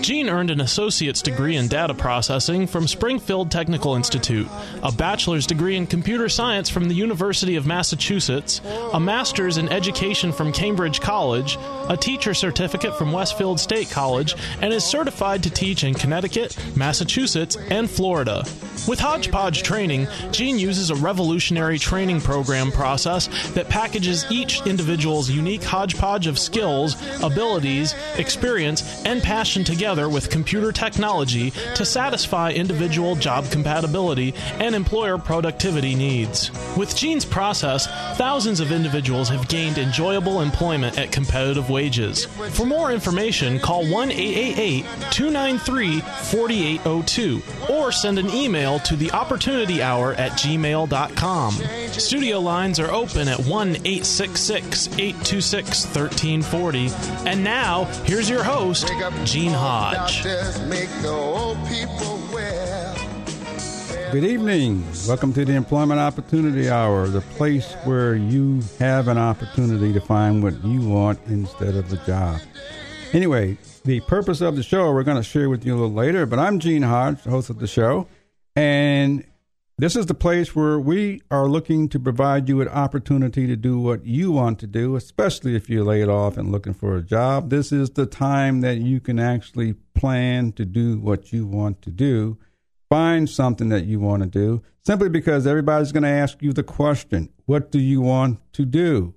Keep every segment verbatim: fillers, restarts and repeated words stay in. Gene earned an associate's degree in data processing from Springfield Technical Institute, a bachelor's degree in computer science from the University of Massachusetts, a master's in education from Cambridge College, a teacher certificate from Westfield State College, and is certified to teach in Connecticut, Massachusetts, and Florida. With HodgePodge Training, Gene uses a revolutionary training program process that packages each individual's unique hodgepodge of skills, abilities, experience, and passion together with computer technology to satisfy individual job compatibility and employer productivity needs. With Gene's process, thousands of individuals have gained enjoyable employment at competitive wages. For more information, call one eight eight eight, two nine three, four eight zero two or send an email to the opportunity hour at gmail dot com. Studio lines are open at one eight six six, eight two six, one three four zero. And now, here's your host, Gene Hodge. Good evening. Welcome to the Employment Opportunity Hour, the place where you have an opportunity to find what you want instead of a job. Anyway, the purpose of the show we're going to share with you a little later, but I'm Gene Hodge, the host of the show. And this is the place where we are looking to provide you an opportunity to do what you want to do, especially if you're laid off and looking for a job. This is the time that you can actually plan to do what you want to do, find something that you want to do, simply because everybody's going to ask you the question, what do you want to do?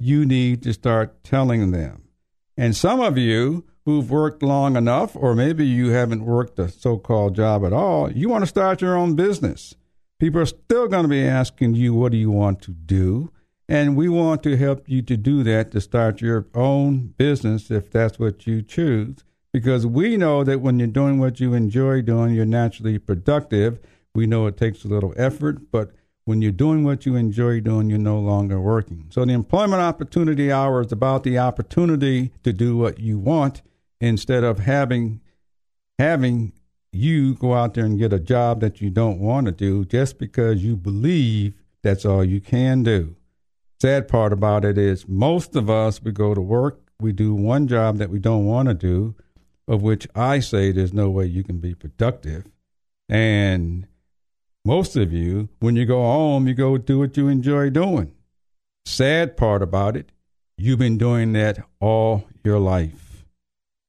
You need to start telling them. And some of you who've worked long enough, or maybe you haven't worked a so-called job at all, you want to start your own business. People are still going to be asking you, what do you want to do? And we want to help you to do that, to start your own business if that's what you choose. Because we know that when you're doing what you enjoy doing, you're naturally productive. We know it takes a little effort, but when you're doing what you enjoy doing, you're no longer working. So the Employment Opportunity Hour is about the opportunity to do what you want, instead of having having you go out there and get a job that you don't want to do just because you believe that's all you can do. Sad part about it is most of us, we go to work, we do one job that we don't want to do, of which I say there's no way you can be productive. And most of you, when you go home, you go do what you enjoy doing. Sad part about it, you've been doing that all your life,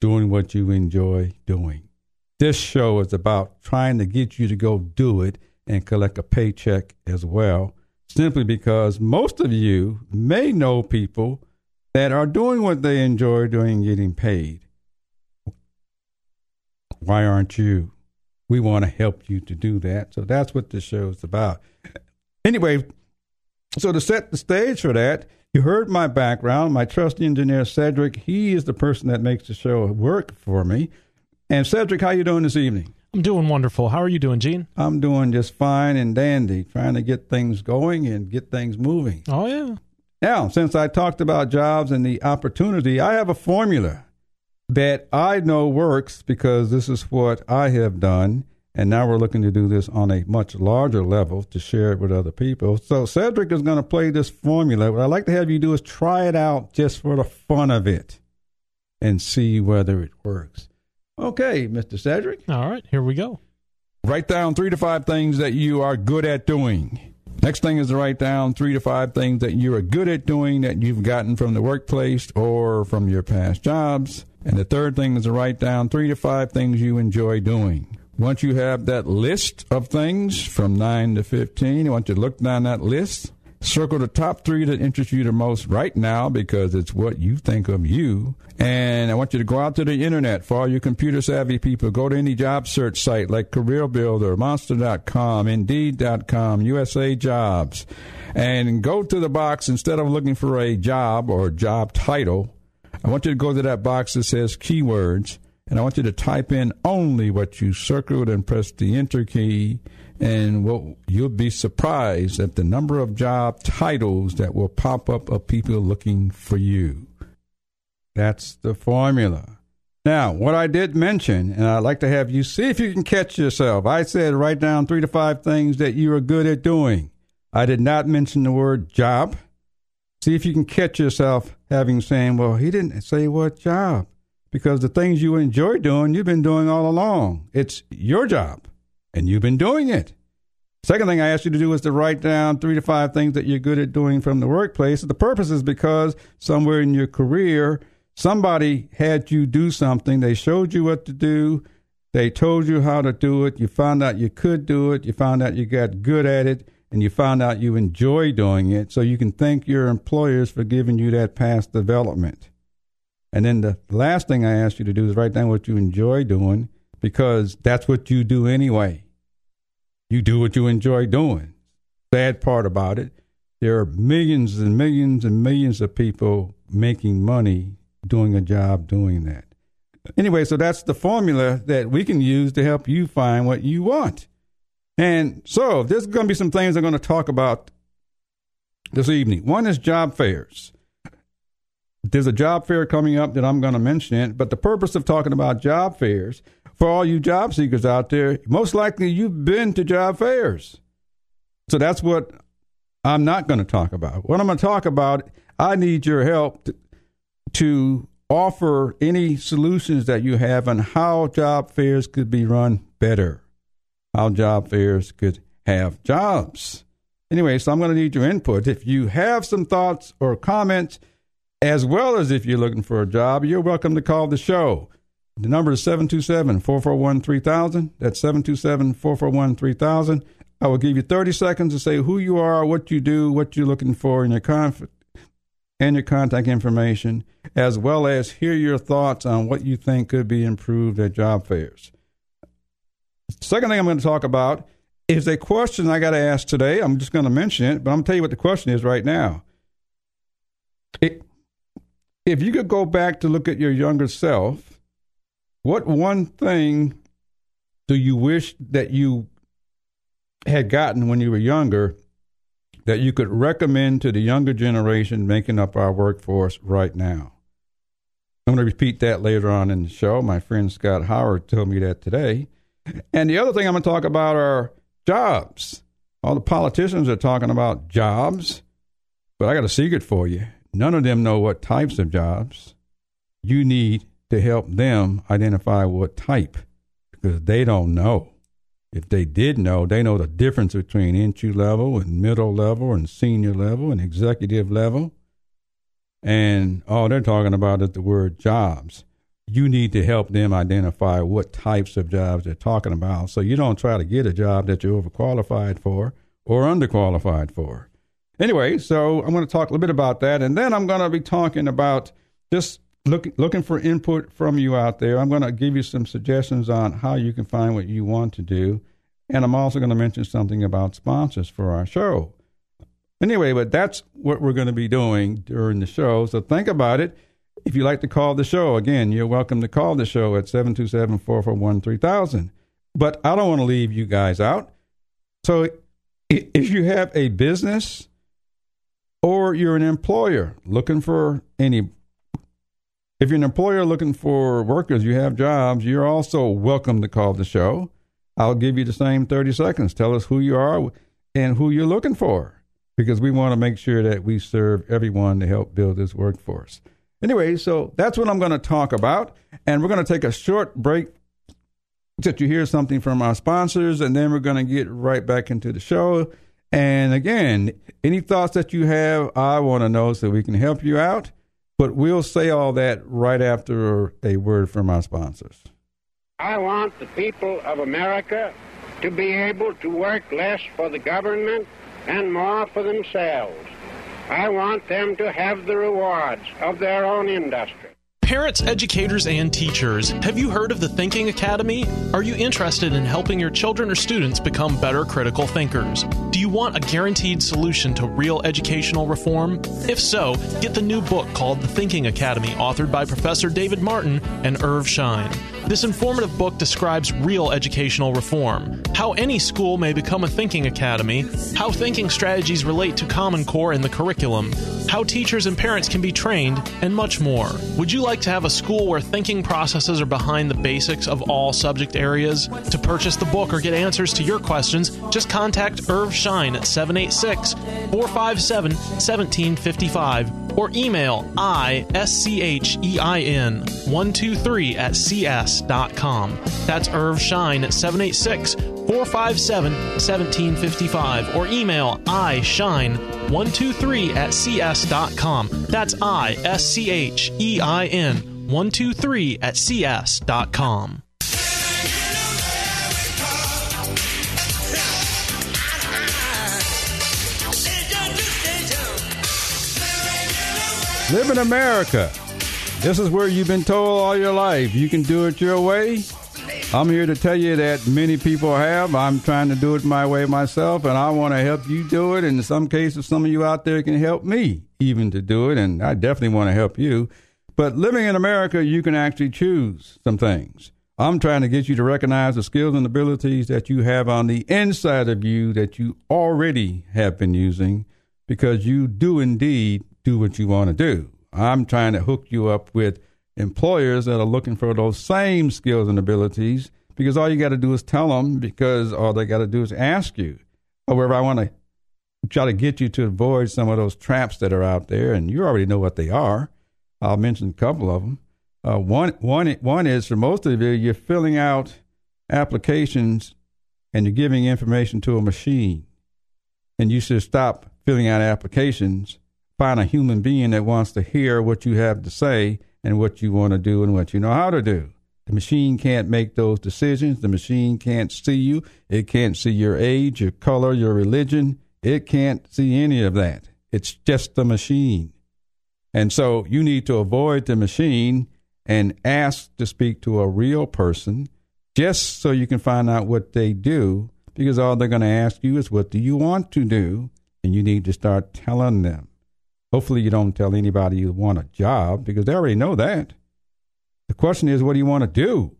doing what you enjoy doing. This show is about trying to get you to go do it and collect a paycheck as well, simply because most of you may know people that are doing what they enjoy doing, getting paid. Why aren't you? We want to help you to do that. So that's what this show is about. Anyway, so to set the stage for that, you heard my background. My trusty engineer, Cedric, he is the person that makes the show work for me. And Cedric, how you doing this evening? I'm doing wonderful. How are you doing, Gene? I'm doing just fine and dandy, trying to get things going and get things moving. Oh, yeah. Now, since I talked about jobs and the opportunity, I have a formula that I know works because this is what I have done. And now we're looking to do this on a much larger level to share it with other people. So Cedric is going to play this formula. What I'd like to have you do is try it out just for the fun of it and see whether it works. Okay, Mister Cedric. All right, here we go. Write down three to five things that you are good at doing. Next thing is to write down three to five things that you are good at doing that you've gotten from the workplace or from your past jobs. And the third thing is to write down three to five things you enjoy doing. Once you have that list of things from nine to fifteen, I want you to look down that list Circle the top three that interest you the most right now because it's what you think of you. And I want you to go out to the internet. For all you computer-savvy people, go to any job search site like CareerBuilder, Monster dot com, Indeed dot com, U S A Jobs. And go to the box, instead of looking for a job or job title, I want you to go to that box that says keywords, and I want you to type in only what you circled and press the enter key. And well, you'll be surprised at the number of job titles that will pop up of people looking for you. That's the formula. Now, what I did mention, and I'd like to have you see if you can catch yourself, I said write down three to five things that you are good at doing. I did not mention the word job. See if you can catch yourself having saying, well, he didn't say what job, because the things you enjoy doing, you've been doing all along. It's your job. And you've been doing it. Second thing I asked you to do is to write down three to five things that you're good at doing from the workplace. The purpose is because somewhere in your career, somebody had you do something. They showed you what to do. They told you how to do it. You found out you could do it. You found out you got good at it. And you found out you enjoy doing it. So you can thank your employers for giving you that past development. And then the last thing I asked you to do is write down what you enjoy doing, because that's what you do anyway. You do what you enjoy doing. Sad part about it, there are millions and millions and millions of people making money doing a job doing that. Anyway, so that's the formula that we can use to help you find what you want. And so there's going to be some things I'm going to talk about this evening. One is job fairs. There's a job fair coming up that I'm going to mention it, but the purpose of talking about job fairs, for all you job seekers out there, most likely you've been to job fairs. So that's what I'm not going to talk about. What I'm going to talk about, I need your help to, to offer any solutions that you have on how job fairs could be run better, how job fairs could have jobs. Anyway, so I'm going to need your input. If you have some thoughts or comments, as well as if you're looking for a job, you're welcome to call the show. The number is seven two seven, four four one, three thousand. That's seven two seven, four four one, three thousand. I will give you thirty seconds to say who you are, what you do, what you're looking for, and your conf- and your contact information, as well as hear your thoughts on what you think could be improved at job fairs. The second thing I'm going to talk about is a question I got to ask today. I'm just going to mention it, but I'm going to tell you what the question is right now. It, if you could go back to look at your younger self, what one thing do you wish that you had gotten when you were younger that you could recommend to the younger generation making up our workforce right now? I'm going to repeat that later on in the show. My friend Scott Howard told me that today. And the other thing I'm going to talk about are jobs. All the politicians are talking about jobs, but I got a secret for you. None of them know what types of jobs you need to help them identify what type, because they don't know. If they did know, they know the difference between entry level and middle level and senior level and executive level. And all they're talking about is the word jobs. You need to help them identify what types of jobs they're talking about, so you don't try to get a job that you're overqualified for or underqualified for. Anyway, so I'm going to talk a little bit about that. And then I'm going to be talking about just Look, looking for input from you out there. I'm going to give you some suggestions on how you can find what you want to do. And I'm also going to mention something about sponsors for our show. Anyway, but that's what we're going to be doing during the show. So think about it. If you'd like to call the show, again, you're welcome to call the show at seven two seven, four four one, three thousand. But I don't want to leave you guys out. So if you have a business or you're an employer looking for any If you're an employer looking for workers, you have jobs, you're also welcome to call the show. I'll give you the same thirty seconds. Tell us who you are and who you're looking for, because we want to make sure that we serve everyone to help build this workforce. Anyway, so that's what I'm going to talk about. And we're going to take a short break so that you hear something from our sponsors, and then we're going to get right back into the show. And again, any thoughts that you have, I want to know so we can help you out. But we'll say all that right after a word from our sponsors. I want the people of America to be able to work less for the government and more for themselves. I want them to have the rewards of their own industry. Parents, educators, and teachers, have you heard of the Thinking Academy? Are you interested in helping your children or students become better critical thinkers? Do you want a guaranteed solution to real educational reform? If so, get the new book called The Thinking Academy, authored by Professor David Martin and Irv Shine. This informative book describes real educational reform, how any school may become a thinking academy, how thinking strategies relate to Common Core in the curriculum, how teachers and parents can be trained, and much more. Would you like to have a school where thinking processes are behind the basics of all subject areas? To purchase the book or get answers to your questions, just contact Irv Shine at seven eight six, four five seven, one seven five five. Or email I S C H E I N one two three at C S dot com. That's Irv Shine at seven eight six, four five seven, one seven five five. Or email I S H E I N one two three at C S dot com. That's I S C H E I N one two three at C S dot com. Live in America. This is where you've been told all your life you can do it your way. I'm here to tell you that many people have. I'm trying to do it my way myself, and I want to help you do it. And in some cases, some of you out there can help me even to do it, and I definitely want to help you. But living in America, you can actually choose some things. I'm trying to get you to recognize the skills and abilities that you have on the inside of you that you already have been using, because you do indeed do what you want to do. I'm trying to hook you up with employers that are looking for those same skills and abilities, because all you got to do is tell them, because all they got to do is ask you. However, I want to try to get you to avoid some of those traps that are out there, and you already know what they are. I'll mention a couple of them. Uh, one, one, one is, for most of you, you're filling out applications and you're giving information to a machine, and you should stop filling out applications. Find a human being that wants to hear what you have to say and what you want to do and what you know how to do. The machine can't make those decisions. The machine can't see you. It can't see your age, your color, your religion. It can't see any of that. It's just the machine. And so you need to avoid the machine and ask to speak to a real person, just so you can find out what they do, because all they're going to ask you is, what do you want to do? And you need to start telling them. Hopefully you don't tell anybody you want a job, because they already know that. The question is, what do you want to do?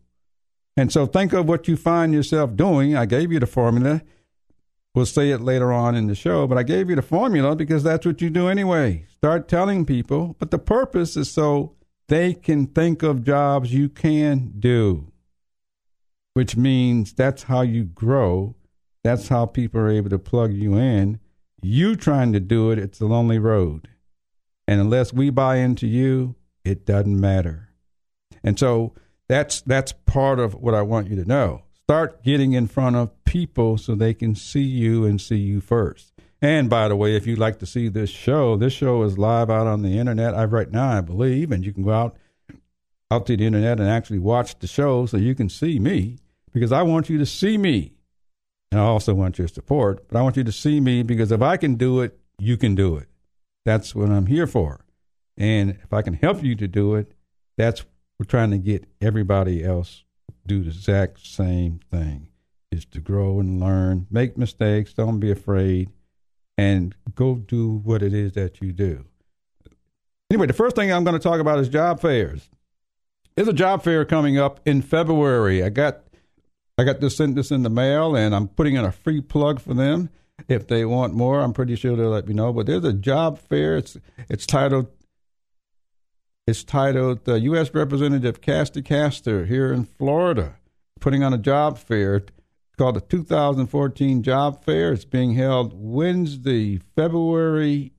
And so think of what you find yourself doing. I gave you the formula. We'll say it later on in the show, but I gave you the formula because that's what you do anyway. Start telling people. But the purpose is so they can think of jobs you can do, which means that's how you grow. That's how people are able to plug you in. You trying to do it, it's a lonely road. And unless we buy into you, it doesn't matter. And so that's that's part of what I want you to know. Start getting in front of people so they can see you and see you first. And by the way, if you'd like to see this show, this show is live out on the internet I, right now, I believe. And you can go out, out to the internet and actually watch the show so you can see me, because I want you to see me. And I also want your support, but I want you to see me, because if I can do it, you can do it. That's what I'm here for. And if I can help you to do it, that's we're trying to get everybody else to do the exact same thing, is to grow and learn, make mistakes, don't be afraid, and go do what it is that you do. Anyway, the first thing I'm going to talk about is job fairs. There's a job fair coming up in February. I got... I got to send this in the mail, and I'm putting in a free plug for them. If they want more, I'm pretty sure they'll let me know. But there's a job fair. It's it's titled it's titled uh, U S Representative Castor Castor here in Florida, putting on a job fair. It's called the two thousand fourteen Job Fair. It's being held Wednesday, February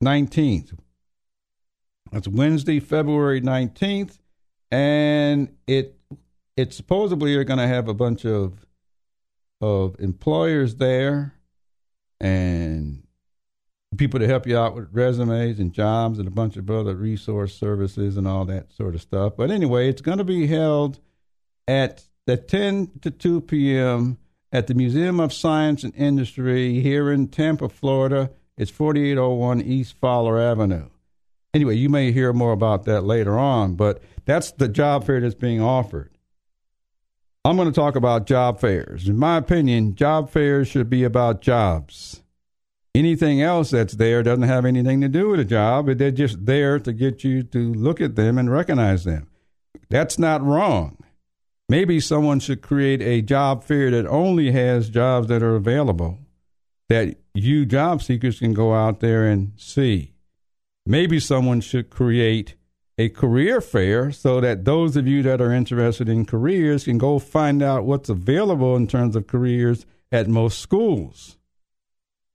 nineteenth. That's Wednesday, February nineteenth, and it. It's supposedly you're going to have a bunch of of employers there and people to help you out with resumes and jobs and a bunch of other resource services and all that sort of stuff. But anyway, it's going to be held at, at ten to two p.m. at the Museum of Science and Industry here in Tampa, Florida. It's forty-eight oh one East Fowler Avenue. Anyway, you may hear more about that later on, but that's the job fair that's being offered. I'm going to talk about job fairs. In my opinion, job fairs should be about jobs. Anything else that's there doesn't have anything to do with a job. They're just there to get you to look at them and recognize them. That's not wrong. Maybe someone should create a job fair that only has jobs that are available, that you job seekers can go out there and see. Maybe someone should create a career fair so that those of you that are interested in careers can go find out what's available in terms of careers at most schools.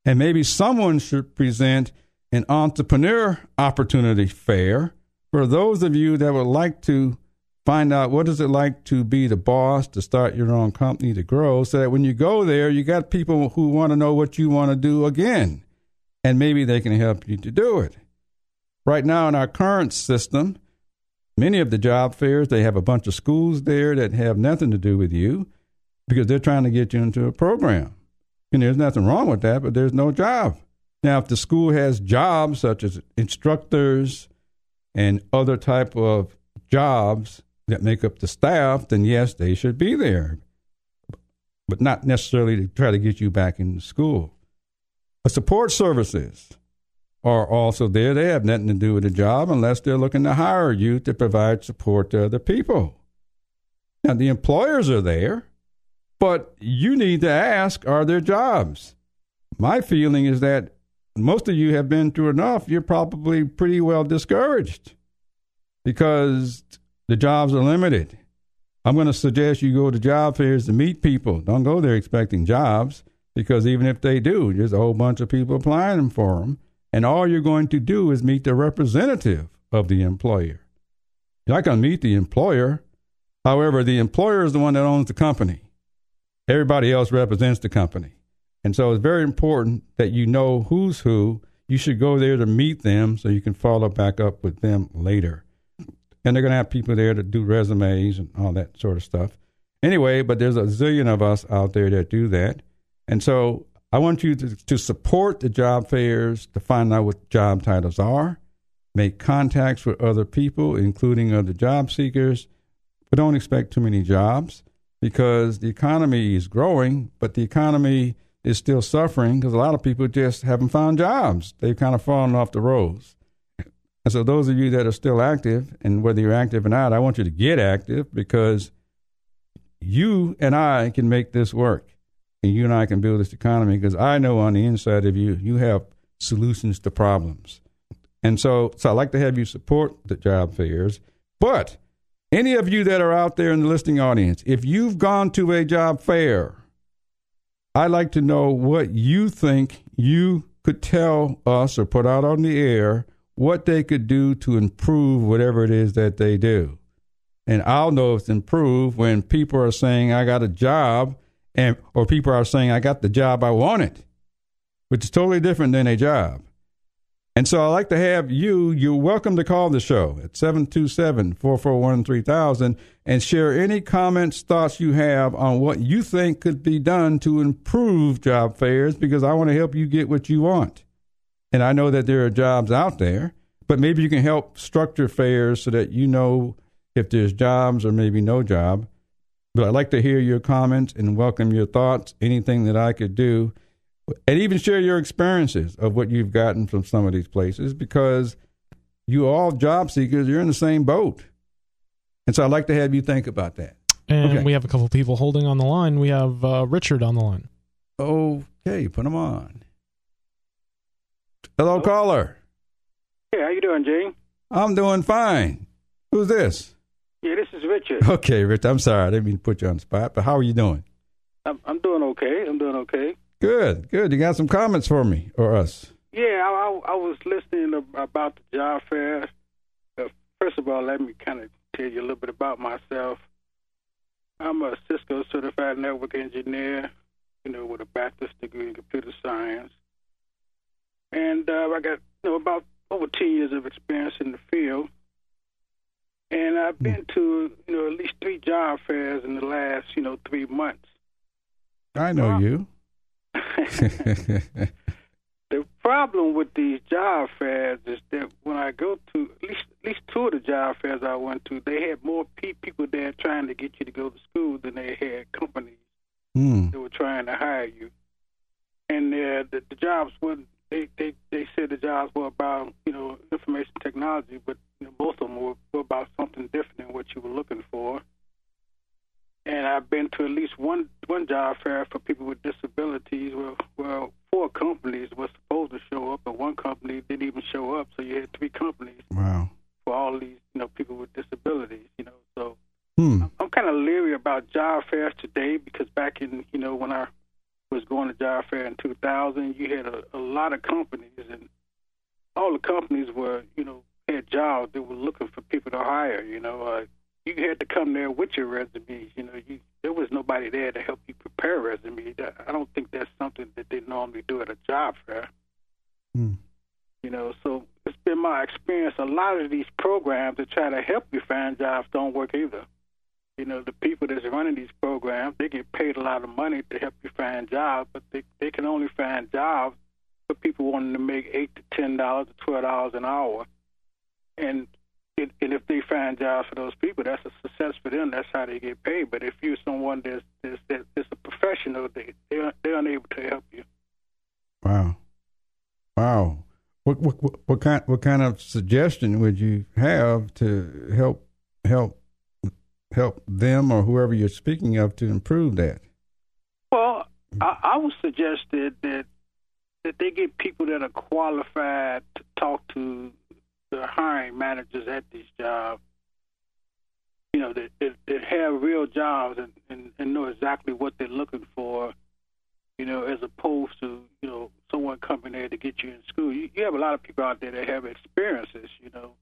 And maybe someone should present an entrepreneur opportunity fair for those of you that would like to find out what is it like to be the boss, to start your own company, to grow, so that when you go there, you got people who want to know what you want to do again, and maybe they can help you to do it. Right now in our current system, many of the job fairs, they have a bunch of schools there that have nothing to do with you because they're trying to get you into a program. And there's nothing wrong with that, but there's no job. Now, if the school has jobs such as instructors and other type of jobs that make up the staff, then yes, they should be there, but not necessarily to try to get you back into school. But support services are also there. They have nothing to do with the job unless they're looking to hire you to provide support to other people. Now, the employers are there, but you need to ask, are there jobs? My feeling is that most of you have been through enough. You're probably pretty well discouraged because the jobs are limited. I'm going to suggest you go to job fairs to meet people. Don't go there expecting jobs, because even if they do, there's a whole bunch of people applying for them. And all you're going to do is meet the representative of the employer. You're not going to meet the employer. However, the employer is the one that owns the company. Everybody else represents the company. And so it's very important that you know who's who. You should go there to meet them so you can follow back up with them later. And they're going to have people there to do resumes and all that sort of stuff. Anyway, but there's a zillion of us out there that do that. And so I want you to, to support the job fairs, to find out what job titles are, make contacts with other people, including other job seekers, but don't expect too many jobs because the economy is growing, but the economy is still suffering because a lot of people just haven't found jobs. They've kind of fallen off the rolls. And so those of you that are still active, and whether you're active or not, I want you to get active because you and I can make this work. And you and I can build this economy because I know on the inside of you, you have solutions to problems. And so, so I'd like to have you support the job fairs. But any of you that are out there in the listening audience, if you've gone to a job fair, I'd like to know what you think you could tell us or put out on the air what they could do to improve whatever it is that they do. And I'll know it's improved when people are saying, I got a job. And or people are saying, I got the job I wanted, which is totally different than a job. And so I'd like to have you, you're welcome to call the show at seven two seven, four four one, three thousand and share any comments, thoughts you have on what you think could be done to improve job fairs, because I want to help you get what you want. And I know that there are jobs out there, but maybe you can help structure fairs so that you know if there's jobs or maybe no job. But I'd like to hear your comments and welcome your thoughts, anything that I could do, and even share your experiences of what you've gotten from some of these places, because you all job seekers, you're in the same boat. And so I'd like to have you think about that. And okay. We have a couple of people holding on the line. We have uh, Richard on the line. Okay, put him on. Hello, Hello, caller. Hey, how you doing, Gene? I'm doing fine. Who's this? Yeah, this is Richard. Okay, Richard. I'm sorry. I didn't mean to put you on the spot, but how are you doing? I'm, I'm doing okay. I'm doing okay. Good, good. You got some comments for me or us? Yeah, I, I, I was listening about the job fair. Uh, first of all, let me kind of tell you a little bit about myself. I'm a Cisco certified network engineer, you know, with a bachelor's degree in computer science. And uh, I got, you know, about over ten years of experience in the field. And I've been to, you know, at least three job fairs in the last, you know, three months. I know well, you. The problem with these job fairs is that when I go to at least, at least two of the job fairs I went to, they had more pe- people there trying to get you to go to school than they had companies mm. that were trying to hire you. And uh, the, the jobs weren't, they, they, they said the jobs were about, you know, information technology, but you know, most of them were, were about something different than what you were looking for. And I've been to at least one one job fair for people with disabilities where, where four companies were supposed to show up, and one company didn't even show up. So you had three companies wow. for all these, you know, people with disabilities, you know. So hmm. I'm, I'm kind of leery about job fairs today because back in, you know, when I was going to job fair in two thousand, you had a, a lot of companies, and all the companies were, you know, had jobs that were looking for people to hire, you know, uh, you had to come there with your resumes. You know, you, there was nobody there to help you prepare resumes. I don't think that's something that they normally do at a job fair. Mm. You know, so it's been my experience. A lot of these programs that try to help you find jobs don't work either. You know, the people that's running these programs, they get paid a lot of money to help you find jobs, but they, they can only find jobs for people wanting to make eight to ten dollars to twelve dollars an hour. And And if they find jobs for those people, that's a success for them. That's how they get paid. But if you're someone that's, that's, that's a professional, they, they're, they're unable to help you. Wow. Wow. What, what, what, what, kind, what kind of suggestion would you have to help help help them or whoever you're speaking of to improve that? Well, I, I would suggest that, that, that they get people that are qualified to talk to the hiring managers at these jobs, you know, that, that, that have real jobs and, and, and know exactly what they're looking for, you know, as opposed to, you know, someone coming there to get you in school. You, you have a lot of people out there that have experiences, you know,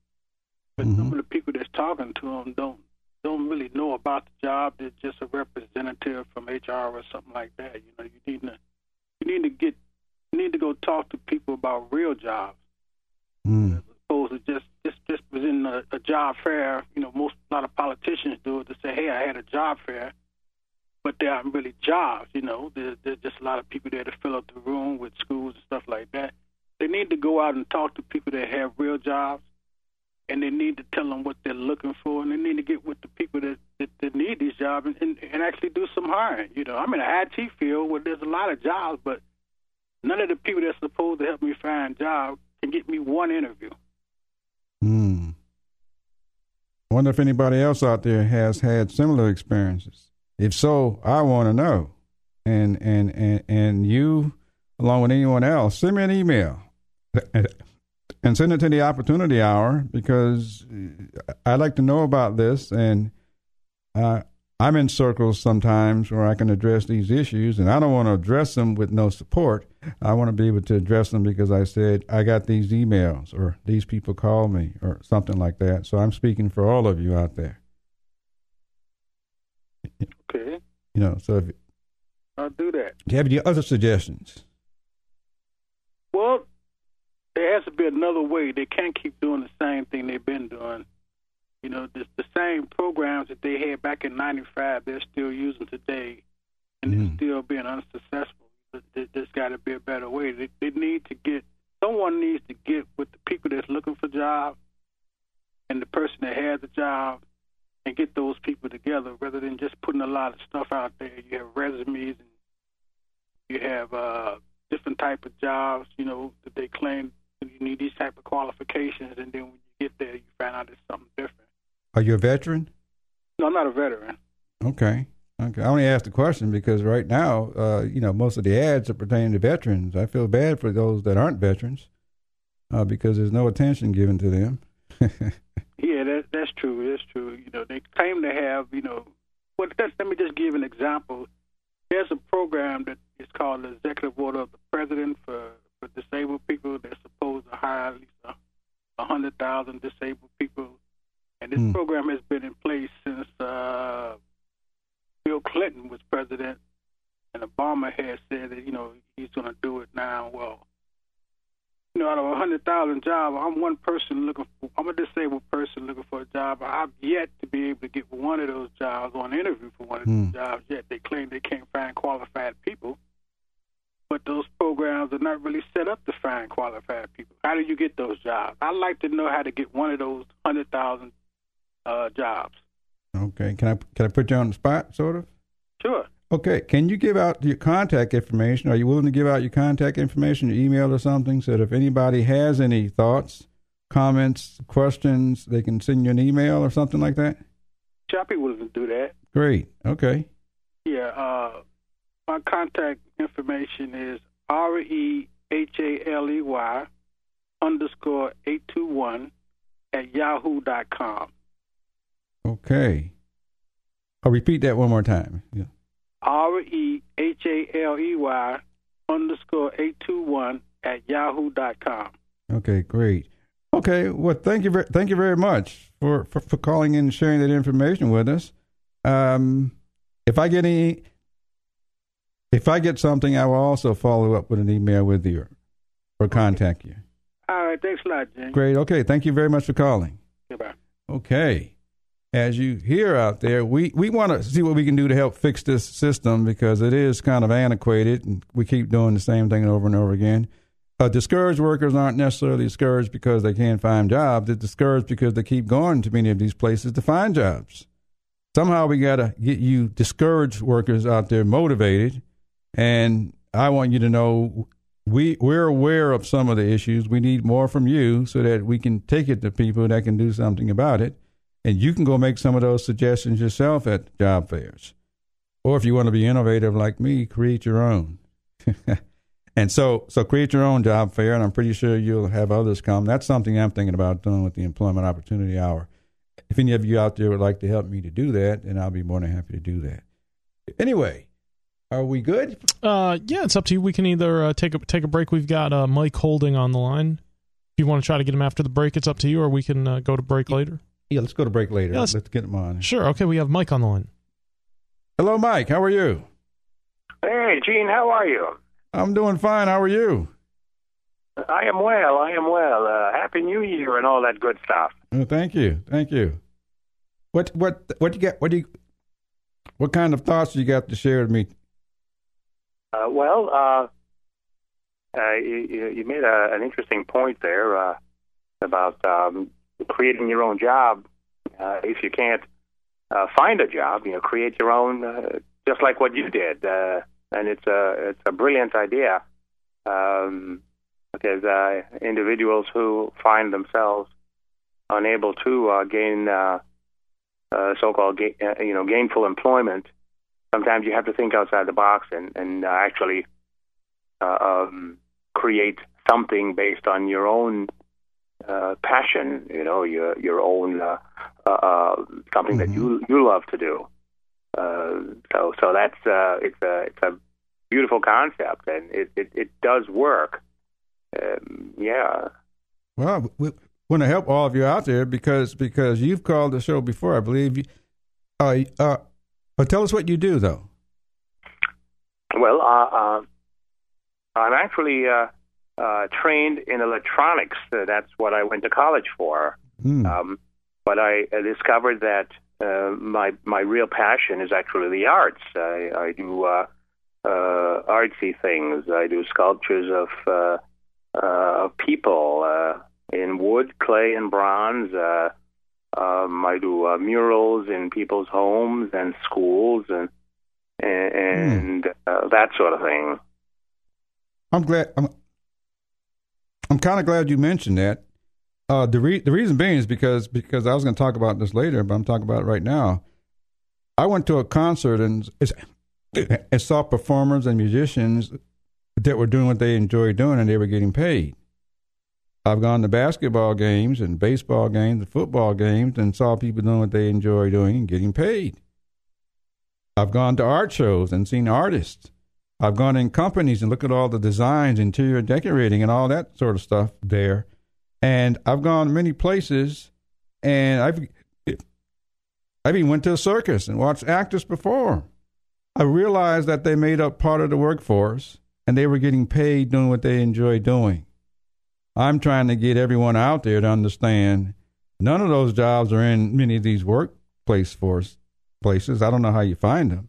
but mm-hmm. some of the people that's talking to them don't, don't really know about the job. They're just a representative from H R or something like that. You know, you need to, you need to get, you need to go talk to people about real jobs. Mm. You know, to just, just, just was in a, a job fair, you know, most, a lot of politicians do it to say, hey, I had a job fair, but there aren't really jobs, you know. There, there's just a lot of people there to fill up the room with schools and stuff like that. They need to go out and talk to people that have real jobs, and they need to tell them what they're looking for, and they need to get with the people that, that, that need these jobs and, and, and actually do some hiring, you know. I'm in the I T field where there's a lot of jobs, but none of the people that's supposed to help me find jobs can get me one interview. Hmm. I wonder if anybody else out there has had similar experiences. If so, I want to know. And and and and you, along with anyone else, send me an email and send it to the Opportunity Hour, because I'd like to know about this. And uh, I'm in circles sometimes where I can address these issues, and I don't want to address them with no support. I want to be able to address them because I said, I got these emails or these people call me or something like that. So I'm speaking for all of you out there. Okay. You know, so if you, I'll do that. Do you have any other suggestions? Well, there has to be another way. They can't keep doing the same thing they've been doing. You know, the, the same programs that they had back in ninety-five, they're still using today, and mm. they're still being unsuccessful. There's got to be a better way. They, they need to get, someone needs to get with the people that's looking for jobs and the person that has a job and get those people together rather than just putting a lot of stuff out there. You have resumes and you have uh, different type of jobs, you know, that they claim you need these type of qualifications, and then when you get there, you find out it's something different. Are you a veteran? No, I'm not a veteran. Okay. Okay. I only asked the question because right now, uh, you know, most of the ads are pertaining to veterans. I feel bad for those that aren't veterans uh, because there's no attention given to them. Yeah, that, that's true. That's true. You know, they claim to have, you know, well, that's, let me just give an example. There's a program that is called the Executive Order of the President for, for disabled people. They're supposed to hire at least one hundred thousand disabled people. And this mm. program has been in place since uh, Bill Clinton was president, and Obama had said that, you know, he's going to do it now. Well, you know, out of one hundred thousand jobs, I'm one person looking for, I'm a disabled person looking for a job. I've yet to be able to get one of those jobs or an interview for one of mm. those jobs, yet they claim they can't find qualified people. But those programs are not really set up to find qualified people. How do you get those jobs? I'd like to know how to get one of those one hundred thousand uh, jobs. Okay. Can I can I put you on the spot, sort of? Sure. Okay. Can you give out your contact information? Are you willing to give out your contact information, your email or something, so that if anybody has any thoughts, comments, questions, they can send you an email or something like that? Sure, I'd be willing to do that. Great. Okay. Yeah. Uh, my contact information is R E H A L E Y underscore eight two one at yahoo dot com. Okay. I'll repeat that one more time. Yeah. R E H A L E Y underscore eight two one at yahoo dot com. Okay, great. Okay, well, thank you very, thank you very much for, for, for calling in and sharing that information with us. Um, if I get any, if I get something, I will also follow up with an email with you or, or contact you. All right, thanks a lot, Jim. Great, okay, thank you very much for calling. Goodbye. Okay. As you hear out there, we, we want to see what we can do to help fix this system because it is kind of antiquated, and we keep doing the same thing over and over again. Uh, discouraged workers aren't necessarily discouraged because they can't find jobs. They're discouraged because they keep going to many of these places to find jobs. Somehow we got to get you discouraged workers out there motivated, and I want you to know we, we're aware of some of the issues. We need more from you so that we can take it to people that can do something about it. And you can go make some of those suggestions yourself at job fairs. Or if you want to be innovative like me, create your own. And so so create your own job fair, and I'm pretty sure you'll have others come. That's something I'm thinking about doing with the Employment Opportunity Hour. If any of you out there would like to help me to do that, then I'll be more than happy to do that. Anyway, are we good? Uh, yeah, it's up to you. We can either uh, take, a, take a break. We've got uh, Mike Holding on the line. If you want to try to get him after the break, it's up to you, or we can uh, go to break later. Yeah, let's go to break later. Yeah, let's, let's get him on. Sure. Okay, we have Mike on the line. Hello, Mike. How are you? Hey, Gene. How are you? I'm doing fine. How are you? I am well. I am well. Uh, Happy New Year and all that good stuff. Oh, thank you. Thank you. What what what you got? What do you? What kind of thoughts you got to share with me? Uh, well, uh, uh, you, you made a, an interesting point there uh, about. Um, creating your own job, uh, if you can't uh, find a job, you know, create your own, uh, just like what you did. Uh, and it's a, it's a brilliant idea um, because uh, individuals who find themselves unable to uh, gain uh, uh, so-called, ga- uh, you know, gainful employment, sometimes you have to think outside the box and, and uh, actually uh, um, create something based on your own Uh, passion, you know, your your own uh, uh, something mm-hmm. that you you love to do. Uh, so so that's uh, it's a it's a beautiful concept, and it it, it does work. Um, yeah. Well, we want to help all of you out there because because you've called the show before, I believe. You, uh, uh, but tell us what you do, though. Well, uh, uh, I'm actually. Uh, Uh, trained in electronics. Uh, that's what I went to college for. Mm. Um, but I uh, discovered that uh, my my real passion is actually the arts. I, I do uh, uh, artsy things. I do sculptures of uh, uh, of people uh, in wood, clay, and bronze. Uh, um, I do uh, murals in people's homes and schools and and, and mm. uh, that sort of thing. I'm glad. I'm- I'm kind of glad you mentioned that. Uh, the re- the reason being is because because I was going to talk about this later, but I'm talking about it right now. I went to a concert and, and saw performers and musicians that were doing what they enjoy doing, and they were getting paid. I've gone to basketball games and baseball games and football games and saw people doing what they enjoy doing and getting paid. I've gone to art shows and seen artists. I've gone in companies and looked at all the designs, interior decorating, and all that sort of stuff there. And I've gone many places, and I've, I've even went to a circus and watched actors perform. I realized that they made up part of the workforce, and they were getting paid doing what they enjoy doing. I'm trying to get everyone out there to understand none of those jobs are in many of these workplace force places. I don't know how you find them,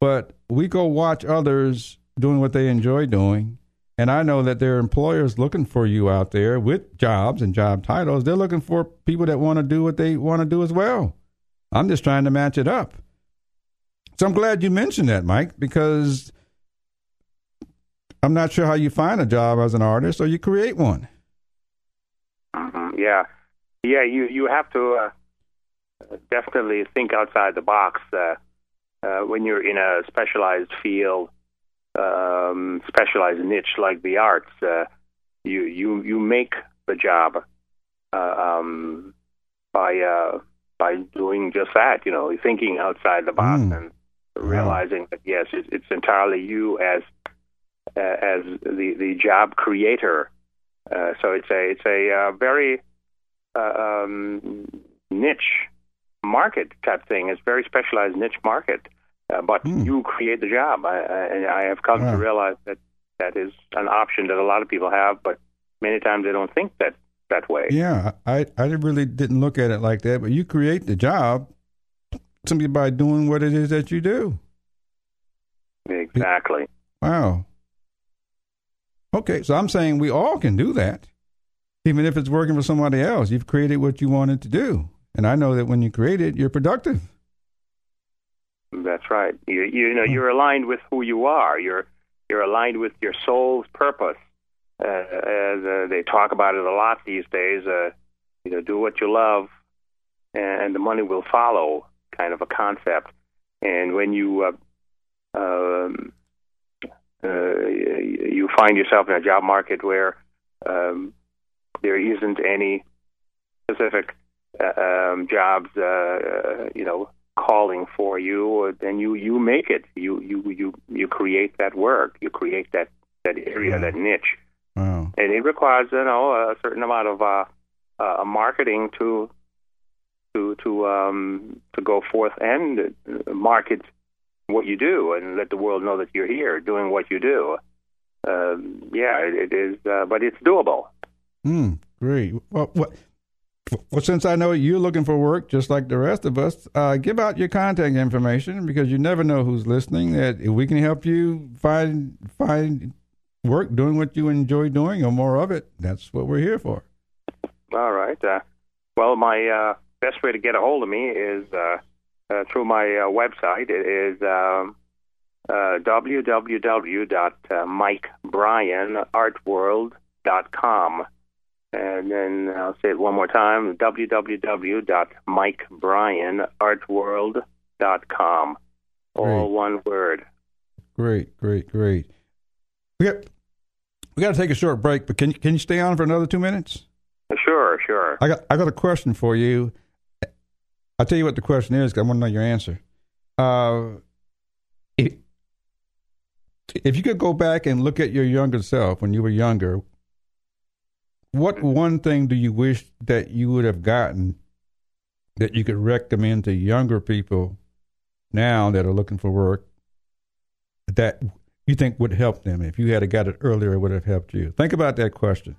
but we go watch others doing what they enjoy doing. And I know that there are employers looking for you out there with jobs and job titles. They're looking for people that want to do what they want to do as well. I'm just trying to match it up. So I'm glad you mentioned that, Mike, because I'm not sure how you find a job as an artist or you create one. Uh-huh. Yeah. Yeah, you, you have to uh, definitely think outside the box uh, uh, when you're in a specialized field. Um, specialized niche like the arts, uh, you you you make the job uh, um, by uh, by doing just that. You know, thinking outside the box mm. and realizing wow. that yes, it, it's entirely you as uh, as the, the job creator. Uh, so it's a it's a uh, very uh, um, niche market type thing. It's a very specialized niche market. Uh, but mm. you create the job, I, I, and I have come wow. to realize that that is an option that a lot of people have, but many times they don't think that, that way. Yeah, I, I really didn't look at it like that, but you create the job simply by doing what it is that you do. Exactly. Wow. Okay, so I'm saying we all can do that, even if it's working for somebody else. You've created what you wanted to do, and I know that when you create it, you're productive. That's right. You, you know, you're aligned with who you are. You're you're aligned with your soul's purpose. Uh, as uh, they talk about it a lot these days, uh, you know, do what you love, and the money will follow. Kind of a concept. And when you uh, um, uh, you find yourself in a job market where um, there isn't any specific uh, um, jobs, uh, you know. calling for you, then you, you make it. You you you you create that work. You create that, that area, yeah. that niche. Wow. And it requires, you know, a certain amount of uh, uh, marketing to to to um to go forth and market what you do and let the world know that you're here doing what you do. Uh, yeah, it, it is, uh, but it's doable. Mm, great. Well, what. Well, since I know you're looking for work, just like the rest of us, uh, give out your contact information because you never know who's listening. That if we can help you find find work doing what you enjoy doing or more of it, that's what we're here for. All right. Uh, well, my uh, best way to get a hold of me is uh, uh, through my uh, website. It is um, uh, w w w dot mike bryan art world dot com. And then I'll say it one more time, w w w dot mike bryan art world dot com. All one word. Great, great, great. We got, we got to take a short break, but can, can you stay on for another two minutes? Sure, sure. I got I got a question for you. I'll tell you what the question is, because I want to know your answer. Uh, if, if you could go back and look at your younger self when you were younger, what one thing do you wish that you would have gotten that you could recommend to younger people now that are looking for work that you think would help them? If you had got it earlier, it would have helped you. Think about that question.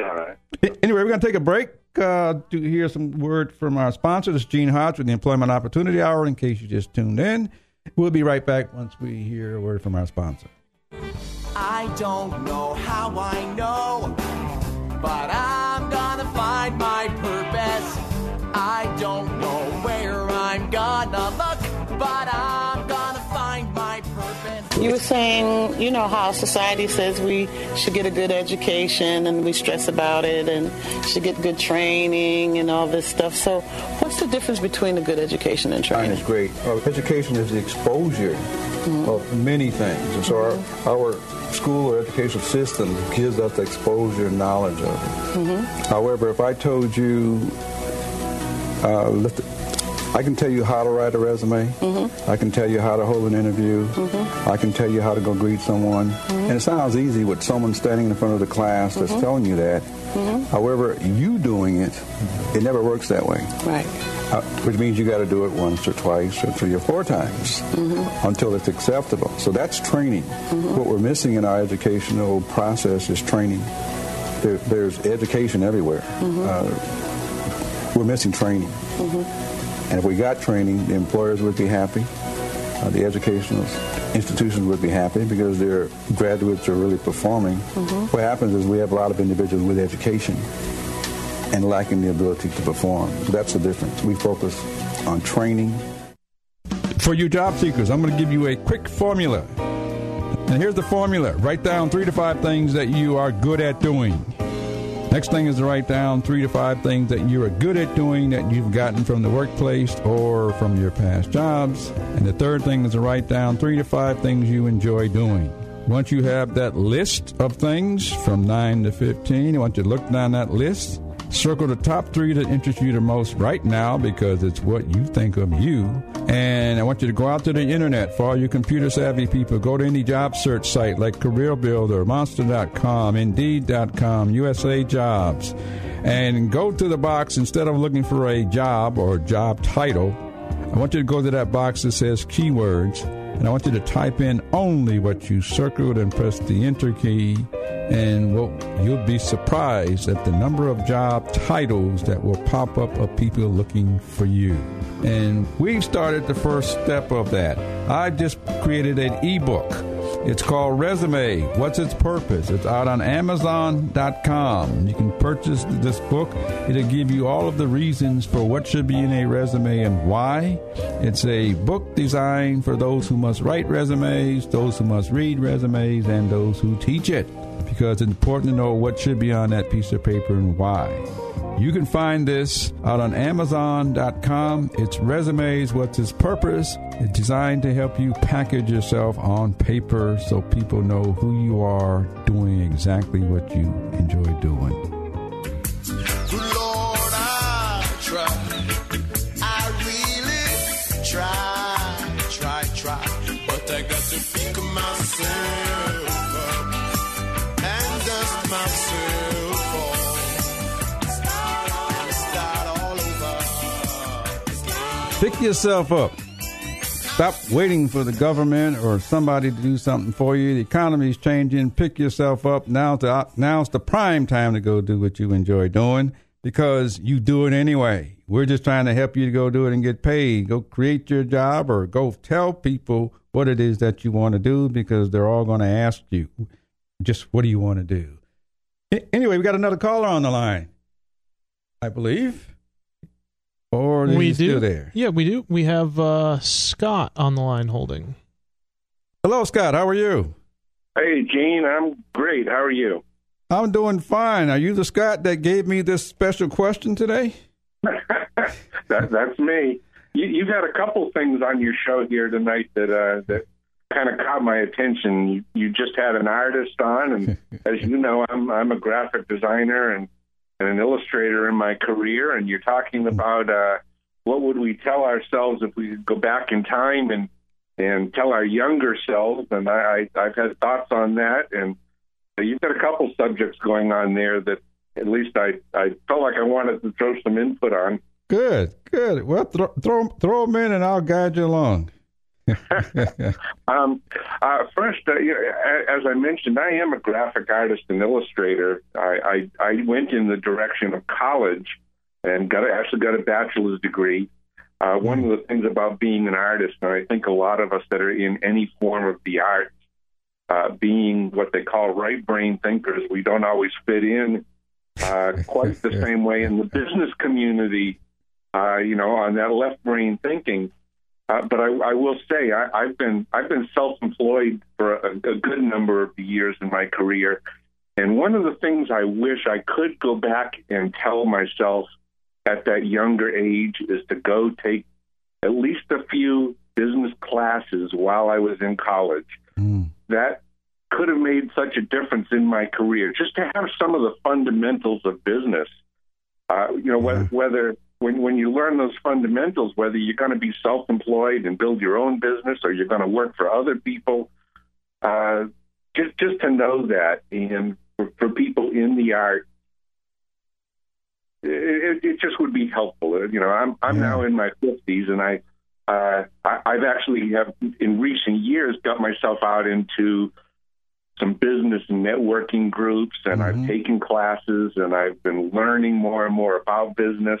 All right. Anyway, we're going to take a break uh, to hear some word from our sponsor. This is Gene Hodge with the Employment Opportunity Hour, in case you just tuned in. We'll be right back once we hear a word from our sponsor. I don't know how I know, but I'm gonna find my purpose. I don't know where I'm gonna look, but I'm gonna find my purpose. You were saying, you know, how society says we should get a good education and we stress about it and should get good training and all this stuff. So what's the difference between a good education and training? It's great. Uh, education is the exposure mm-hmm. of many things. And so mm-hmm. our... our school or educational system gives us exposure and knowledge of it. Mm-hmm. However, if I told you, uh, I can tell you how to write a resume, mm-hmm. I can tell you how to hold an interview, mm-hmm. I can tell you how to go greet someone, mm-hmm. and it sounds easy with someone standing in front of the class that's mm-hmm. telling you that. Mm-hmm. However, you doing it, it never works that way. Right. Uh, which means you got to do it once or twice or three or four times mm-hmm. until it's acceptable. So that's training. Mm-hmm. What we're missing in our educational process is training. there, there's education everywhere. Mm-hmm. uh, we're missing training. Mm-hmm. And if we got training, the employers would be happy. Uh, the educational institutions would be happy because their graduates are really performing. Mm-hmm. What happens is we have a lot of individuals with education and lacking the ability to perform. So that's the difference. We focus on training. For you job seekers, I'm going to give you a quick formula. And here's the formula. Write down three to five things that you are good at doing. Next thing is to write down three to five things that you are good at doing that you've gotten from the workplace or from your past jobs. And the third thing is to write down three to five things you enjoy doing. Once you have that list of things from nine to fifteen, I want you to look down that list. Circle the top three that interest you the most right now because it's what you think of you. And I want you to go out to the internet. For all you computer-savvy people, go to any job search site like CareerBuilder, Monster dot com, Indeed dot com, U S A Jobs. And go to the box. Instead of looking for a job or job title, I want you to go to that box that says keywords. And I want you to type in only what you circled and press the Enter key. And well, you'll be surprised at the number of job titles that will pop up of people looking for you. And we've started the first step of that. I just created an ebook. It's called Resume. What's its purpose? It's out on Amazon dot com. You can purchase this book. It'll give you all of the reasons for what should be in a resume and why. It's a book designed for those who must write resumes, those who must read resumes, and those who teach it. Because it's important to know what should be on that piece of paper and why. You can find this out on Amazon dot com. It's Resumes, What's Its Purpose? It's designed to help you package yourself on paper so people know who you are, doing exactly what you enjoy doing. Lord, I try. I really try, try, try. But I got to pick myself. Pick yourself up. Stop waiting for the government or somebody to do something for you. The economy's changing. Pick yourself up. Now's the, now's the prime time to go do what you enjoy doing because you do it anyway. We're just trying to help you to go do it and get paid. Go create your job or go tell people what it is that you want to do because they're all going to ask you, just what do you want to do? Anyway, we got another caller on the line, I believe. Or we do. Still there? Yeah, we do. We have uh, Scott on the line holding. Hello, Scott. How are you? Hey, Gene. I'm great. How are you? I'm doing fine. Are you the Scott that gave me this special question today? that, that's me. You, you've had a couple things on your show here tonight that uh, that kind of caught my attention. You, you just had an artist on, and as you know, I'm I'm a graphic designer and. and an illustrator in my career, and you're talking about uh, what would we tell ourselves if we could go back in time and and tell our younger selves, and I, I've had thoughts on that, and so you've got a couple subjects going on there that at least I, I felt like I wanted to throw some input on. Good, good. Well, throw, throw, throw them in, and I'll guide you along. um, uh, first, uh, you know, as I mentioned, I am a graphic artist and illustrator. I, I, I went in the direction of college and got a, actually got a bachelor's degree. Uh, one of the things about being an artist, and I think a lot of us that are in any form of the arts, uh, being what they call right-brain thinkers, we don't always fit in uh, quite the same way in the business community, uh, you know, on that left-brain thinking. Uh, but I, I will say I, I've been I've been self-employed for a, a good number of years in my career, and one of the things I wish I could go back and tell myself at that younger age is to go take at least a few business classes while I was in college. Mm. That could have made such a difference in my career, just to have some of the fundamentals of business. Uh, you know, yeah. whether, whether When when you learn those fundamentals, whether you're going to be self-employed and build your own business or you're going to work for other people, uh, just just to know that, and for, for people in the art, it, it just would be helpful. You know, I'm I'm yeah. now in my fifties, and I, uh, I I've actually have in recent years got myself out into some business networking groups, and mm-hmm. I've taken classes, and I've been learning more and more about business.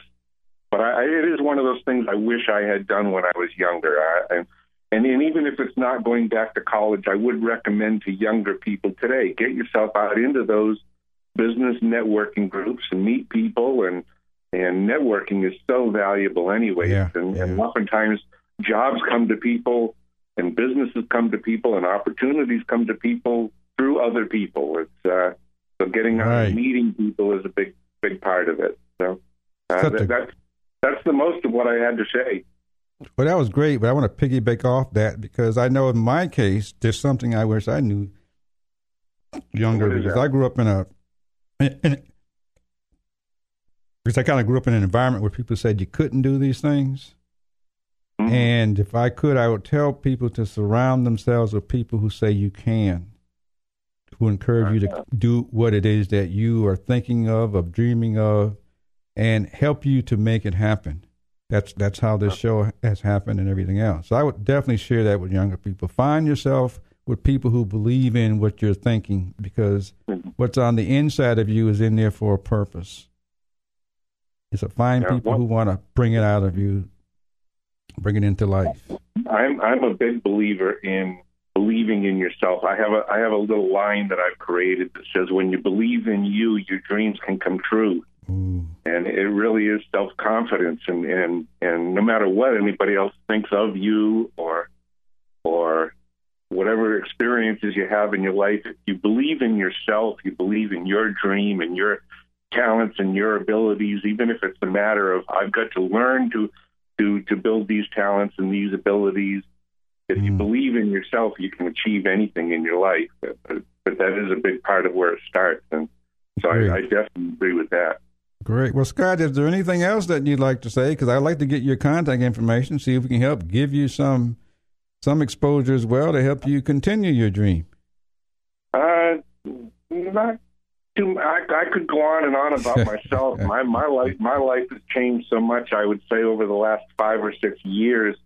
But I, it is one of those things I wish I had done when I was younger. I, and, and and even if it's not going back to college, I would recommend to younger people today, get yourself out into those business networking groups and meet people. And, and networking is so valuable anyways. Yeah, and, yeah. and oftentimes jobs come to people and businesses come to people and opportunities come to people through other people. It's uh, so getting out right. and meeting people is a big, big part of it. So uh, that, that's, That's the most of what I had to say. Well, that was great, but I want to piggyback off that because I know in my case, there's something I wish I knew younger because that? I grew up in a, in, in, because I kind of grew up in an environment where people said you couldn't do these things. Mm-hmm. And if I could, I would tell people to surround themselves with people who say you can, who encourage right. you to do what it is that you are thinking of, of dreaming of, and help you to make it happen. That's that's how this show has happened and everything else. So I would definitely share that with younger people. Find yourself with people who believe in what you're thinking, because what's on the inside of you is in there for a purpose. It's to find yeah, people well, who want to bring it out of you, bring it into life. I'm I'm a big believer in believing in yourself. I have a I have a little line that I've created that says, when you believe in you, your dreams can come true. And it really is self-confidence, and, and, and no matter what anybody else thinks of you or or whatever experiences you have in your life, if you believe in yourself, you believe in your dream and your talents and your abilities, even if it's a matter of I've got to learn to, to, to build these talents and these abilities. If mm. you believe in yourself, you can achieve anything in your life. But, but that is a big part of where it starts, and so I, I definitely agree with that. Great. Well, Scott, is there anything else that you'd like to say? Because I'd like to get your contact information, see if we can help give you some some exposure as well to help you continue your dream. Uh, not too. I, I could go on and on about myself. my my life my life has changed so much. I would say over the last five or six years,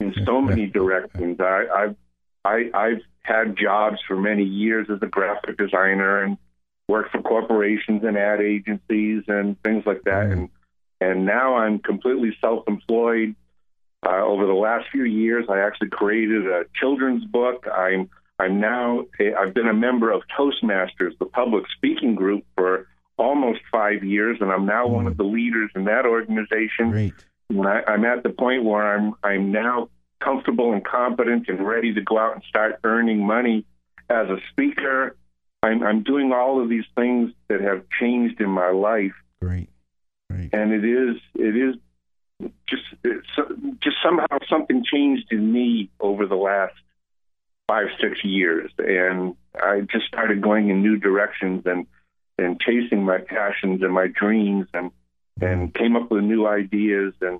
in so many directions. I I've, I I've had jobs for many years as a graphic designer and worked for corporations and ad agencies and things like that. Mm. And and now I'm completely self-employed. Uh, over the last few years, I actually created a children's book. I'm I'm now, a, I've been a member of Toastmasters, the public speaking group, for almost five years. And I'm now mm. one of the leaders in that organization. Great. And I, I'm at the point where I'm I'm now comfortable and competent and ready to go out and start earning money as a speaker. I'm, I'm doing all of these things that have changed in my life. Great, great. And it is, it is just, it's, just somehow something changed in me over the last five, six years, and I just started going in new directions and, and chasing my passions and my dreams, and and came up with new ideas. And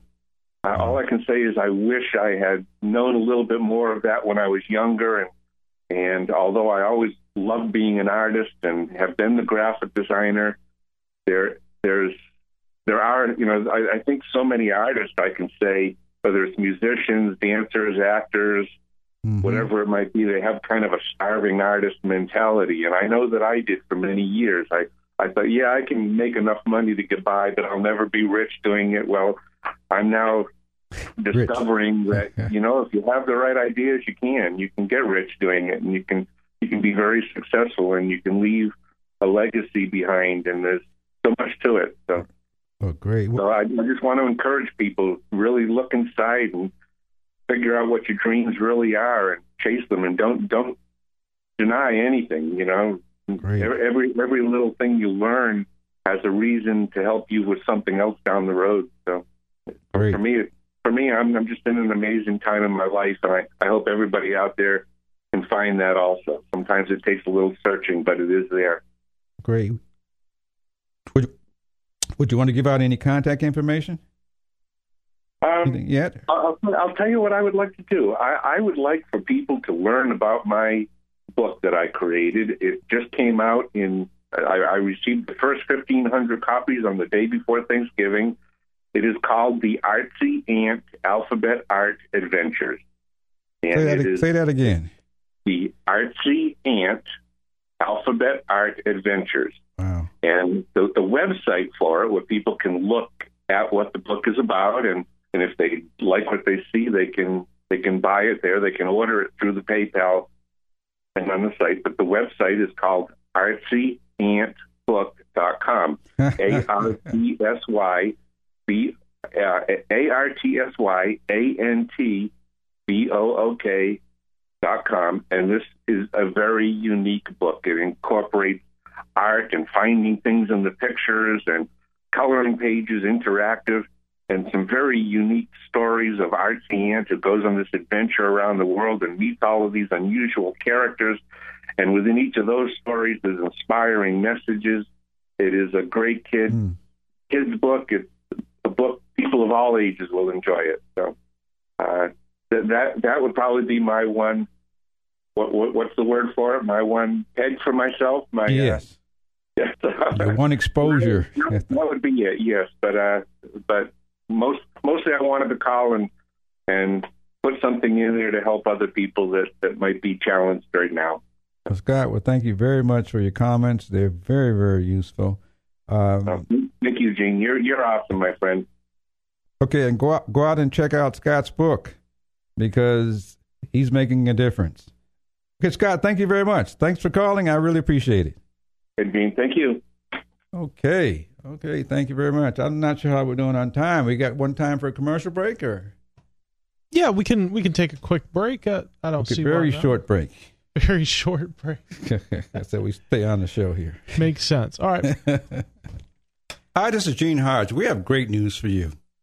uh, all I can say is I wish I had known a little bit more of that when I was younger. And and although I always love being an artist and have been the graphic designer, There, there's, there are, you know, I, I think so many artists, I can say, whether it's musicians, dancers, actors, mm-hmm. whatever it might be, they have kind of a starving artist mentality. And I know that I did for many years. I, I thought, yeah, I can make enough money to get by, but I'll never be rich doing it. Well, I'm now discovering rich. that, you know, if you have the right ideas, you can, you can get rich doing it, and you can, you can be very successful, and you can leave a legacy behind, and there's so much to it. So, oh, great. Well, so I, I just want to encourage people, really look inside and figure out what your dreams really are and chase them, and don't don't deny anything, you know. Great. Every, every little thing you learn has a reason to help you with something else down the road. So great. for me, for me, I'm, I'm just in an amazing time in my life, and I, I hope everybody out there can find that also. Sometimes it takes a little searching, but it is there. Great. Would you, would you want to give out any contact information? Um, yet? I'll, I'll tell you what I would like to do. I, I would like for people to learn about my book that I created. It just came out in, I, I received the first fifteen hundred copies on the day before Thanksgiving. It is called The Artsy Ant Alphabet Art Adventures. And say, that, it is, say that again. The Artsy Ant Alphabet Art Adventures. Wow. And the, the website for it, where people can look at what the book is about, and, and if they like what they see, they can they can buy it there. They can order it through the PayPal and on the site. But the website is called artsy ant book dot com. A R T S Y B Uh, A R T S Y A N T B O O K dot com, and this is a very unique book. It incorporates art and finding things in the pictures and coloring pages, interactive, and some very unique stories of Artsy Ant, who goes on this adventure around the world and meets all of these unusual characters. And within each of those stories, there's inspiring messages. It is a great kid mm. kids book. It's a book people of all ages will enjoy it. So uh, th- that that would probably be my one. What, what what's the word for it? My one peg for myself. My yes, uh, yes. Your one exposure. That would be it. Yes, but uh, but most mostly I wanted to call and and put something in there to help other people that, that might be challenged right now. Well, Scott, well, thank you very much for your comments. They're very very useful. Um, oh, thank you, Gene. You're you're awesome, my friend. Okay, and go out, go out and check out Scott's book, because he's making a difference. Okay, Scott, thank you very much. Thanks for calling. I really appreciate it. Good, Dean. Thank you. Okay. Okay, thank you very much. I'm not sure how we're doing on time. We got one time for a commercial break, or? Yeah, we can we can take a quick break. Uh, I don't okay, see very why short not. break. Very short break. That's how we stay on the show here. Makes sense. All right. Hi, this is Gene Hodge. We have great news for you.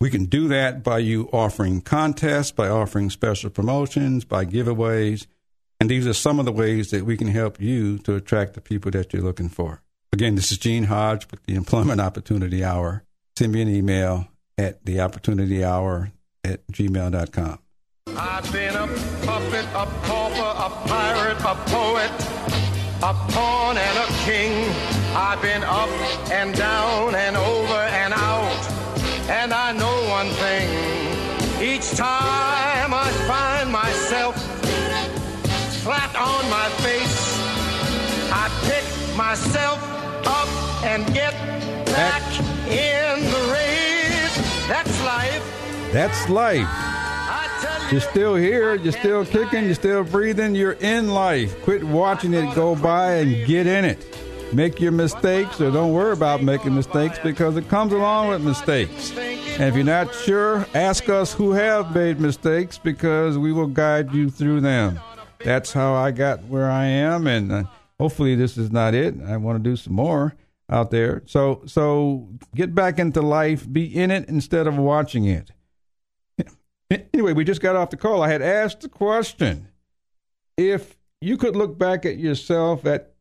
We can do that by you offering contests, by offering special promotions, by giveaways. And these are some of the ways that we can help you to attract the people that you're looking for. Again, this is Gene Hodge with the Employment Opportunity Hour. Send me an email at the opportunity hour at gmail dot com. I've been a puppet, a pauper, a pirate, a poet, a pawn, and a king. I've been up and down and over and out. And I know one thing, each time I find myself flat on my face, I pick myself up and get back in the race. That's life. That's life. I tell you, you're still here, you're still kicking, you're still breathing, you're in life. Quit watching it go by and get in it. Make your mistakes, or don't worry about making mistakes, because it comes along with mistakes. And if you're not sure, ask us who have made mistakes, because we will guide you through them. That's how I got where I am, and uh, hopefully this is not it. I want to do some more out there. So, so get back into life. Be in it instead of watching it. Anyway, we just got off the call. I had asked the question, if you could look back at yourself at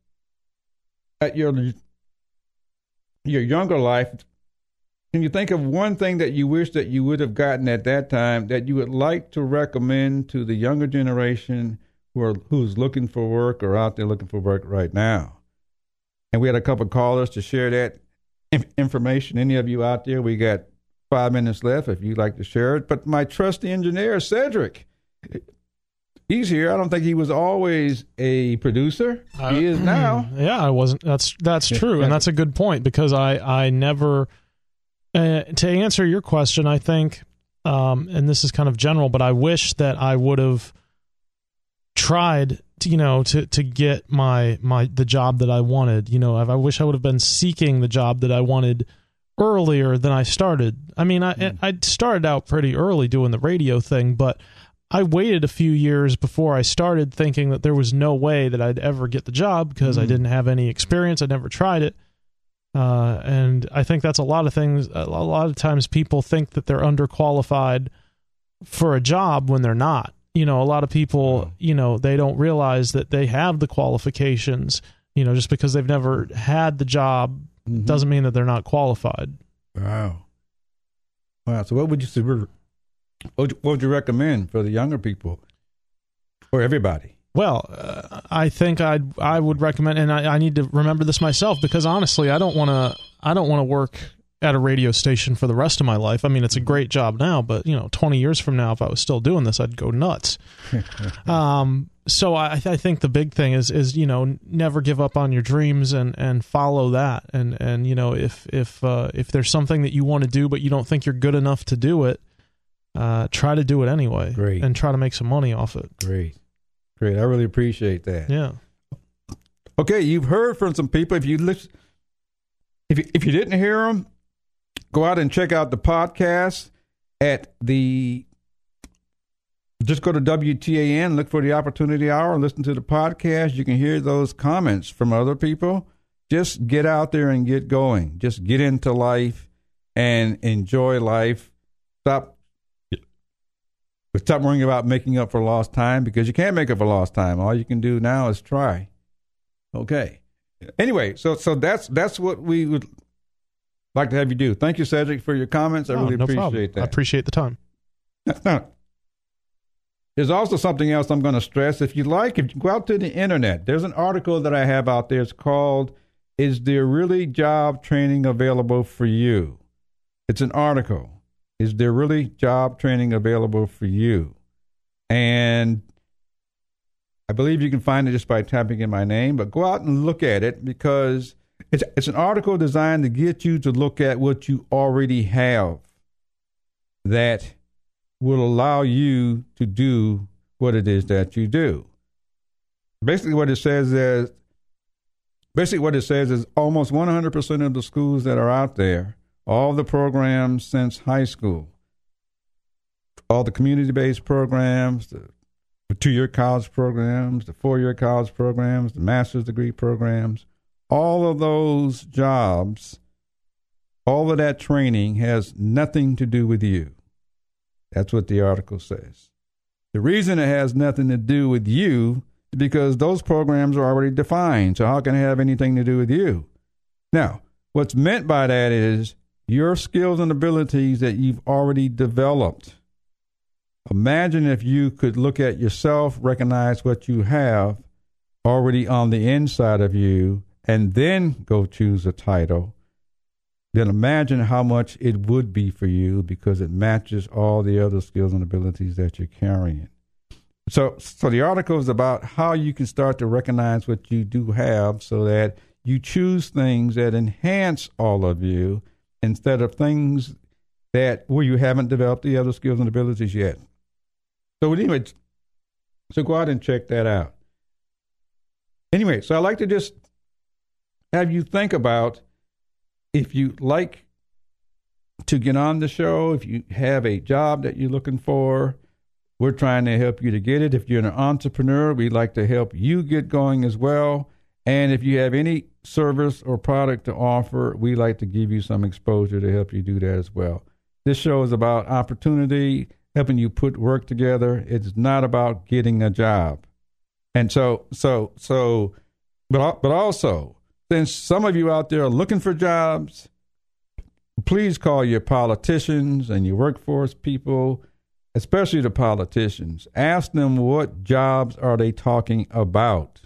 At your your younger life, can you think of one thing that you wish that you would have gotten at that time that you would like to recommend to the younger generation who are, who's looking for work or out there looking for work right now? And we had a couple of callers to share that information. Any of you out there, we got five minutes left if you'd like to share it. But my trusty engineer, Cedric, he's here. I don't think he was always a producer. I, he is now. Yeah, I wasn't. That's that's true, and that's a good point, because I, I never, uh, to answer your question, I think, um, and this is kind of general, but I wish that I would have tried to, you know, to, to get my, my the job that I wanted. You know, I wish I would have been seeking the job that I wanted earlier than I started. I mean, I mm. I started out pretty early doing the radio thing, but I waited a few years before I started, thinking that there was no way that I'd ever get the job because mm. I didn't have any experience. I'd never tried it. Uh, and I think that's a lot of things. A lot of times people think that they're underqualified for a job when they're not. You know, a lot of people, oh. you know, they don't realize that they have the qualifications. You know, just because they've never had the job mm-hmm. doesn't mean that they're not qualified. Wow. Wow. So what would you what would you recommend for the younger people or everybody? Well, uh, I think I'd, I would recommend, and I, I need to remember this myself, because honestly, I don't want to, I don't want to work at a radio station for the rest of my life. I mean, it's a great job now, but you know, twenty years from now, if I was still doing this, I'd go nuts. um, so I, I think the big thing is, is, you know, never give up on your dreams and, and follow that. And, and, you know, if, if, uh, if there's something that you want to do, but you don't think you're good enough to do it, uh, try to do it anyway. Great. And try to make some money off it. Great. Great. I really appreciate that. Yeah. Okay. You've heard from some people. If you listen, if you, if you didn't hear them, go out and check out the podcast at the, just go to W T A N, look for the Opportunity Hour, listen to the podcast. You can hear those comments from other people. Just get out there and get going. Just get into life and enjoy life. Stop. But stop worrying about making up for lost time, because you can't make up for lost time. All you can do now is try. Okay. Anyway, so so that's that's what we would like to have you do. Thank you, Cedric, for your comments. I oh, really no appreciate problem. that. I appreciate the time. Now, there's also something else I'm going to stress. If you like, if you go out to the internet, there's an article that I have out there. It's called, Is There Really Job Training Available for You? It's an article. Is there really job training available for you? And I believe you can find it just by tapping in my name, but go out and look at it, because it's it's an article designed to get you to look at what you already have that will allow you to do what it is that you do. Basically what it says is, basically what it says is almost one hundred percent of the schools that are out there, all the programs since high school, all the community-based programs, the two-year college programs, the four-year college programs, the master's degree programs, all of those jobs, all of that training has nothing to do with you. That's what the article says. The reason it has nothing to do with you is because those programs are already defined, so how can it have anything to do with you? Now, what's meant by that is your skills and abilities that you've already developed. Imagine if you could look at yourself, recognize what you have already on the inside of you, and then go choose a title. Then imagine how much it would be for you, because it matches all the other skills and abilities that you're carrying. So, so the article is about how you can start to recognize what you do have so that you choose things that enhance all of you, instead of things that where well, you haven't developed the other skills and abilities yet. So anyway, so go out and check that out. Anyway, so I'd like to just have you think about, if you like to get on the show, if you have a job that you're looking for, we're trying to help you to get it. If you're an entrepreneur, we'd like to help you get going as well. And if you have any service or product to offer, we like to give you some exposure to help you do that as well. This show is about opportunity, helping you put work together. It's not about getting a job. And so, so, so, but, but also, since some of you out there are looking for jobs, please call your politicians and your workforce people, especially the politicians. Ask them what jobs are they talking about.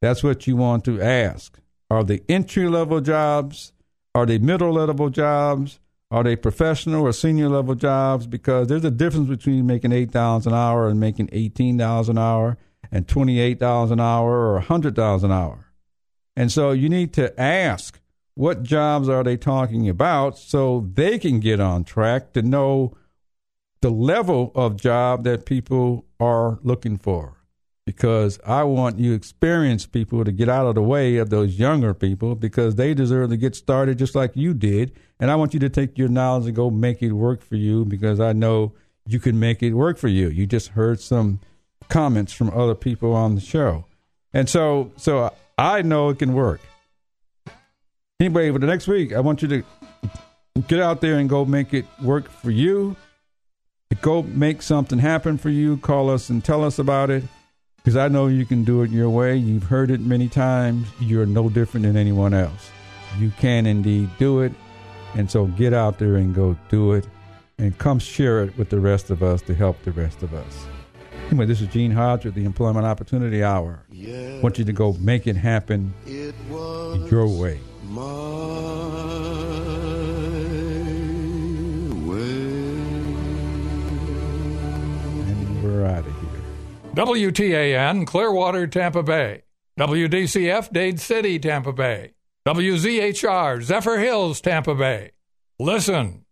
That's what you want to ask. Are they entry-level jobs? Are they middle-level jobs? Are they professional or senior-level jobs? Because there's a difference between making eight dollars an hour and making eighteen dollars an hour and twenty-eight dollars an hour or one hundred dollars an hour. And so you need to ask, what jobs are they talking about, so they can get on track to know the level of job that people are looking for. because I want you experienced people to get out of the way of those younger people, because they deserve to get started just like you did. And I want you to take your knowledge and go make it work for you, because I know you can make it work for you. You just heard some comments from other people on the show. And so so I know it can work. Anyway, for the next week, I want you to get out there and go make it work for you. Go make something happen for you. Call us and tell us about it, because I know you can do it your way. You've heard it many times. You're no different than anyone else. You can indeed do it. And so get out there and go do it, and come share it with the rest of us to help the rest of us. Anyway, this is Gene Hodge with the Employment Opportunity Hour. Yes, I want you to go make it happen it was your way. Out of here. W T A N Clearwater, Tampa Bay. W D C F Dade City, Tampa Bay. W Z H R Zephyr Hills, Tampa Bay. Listen.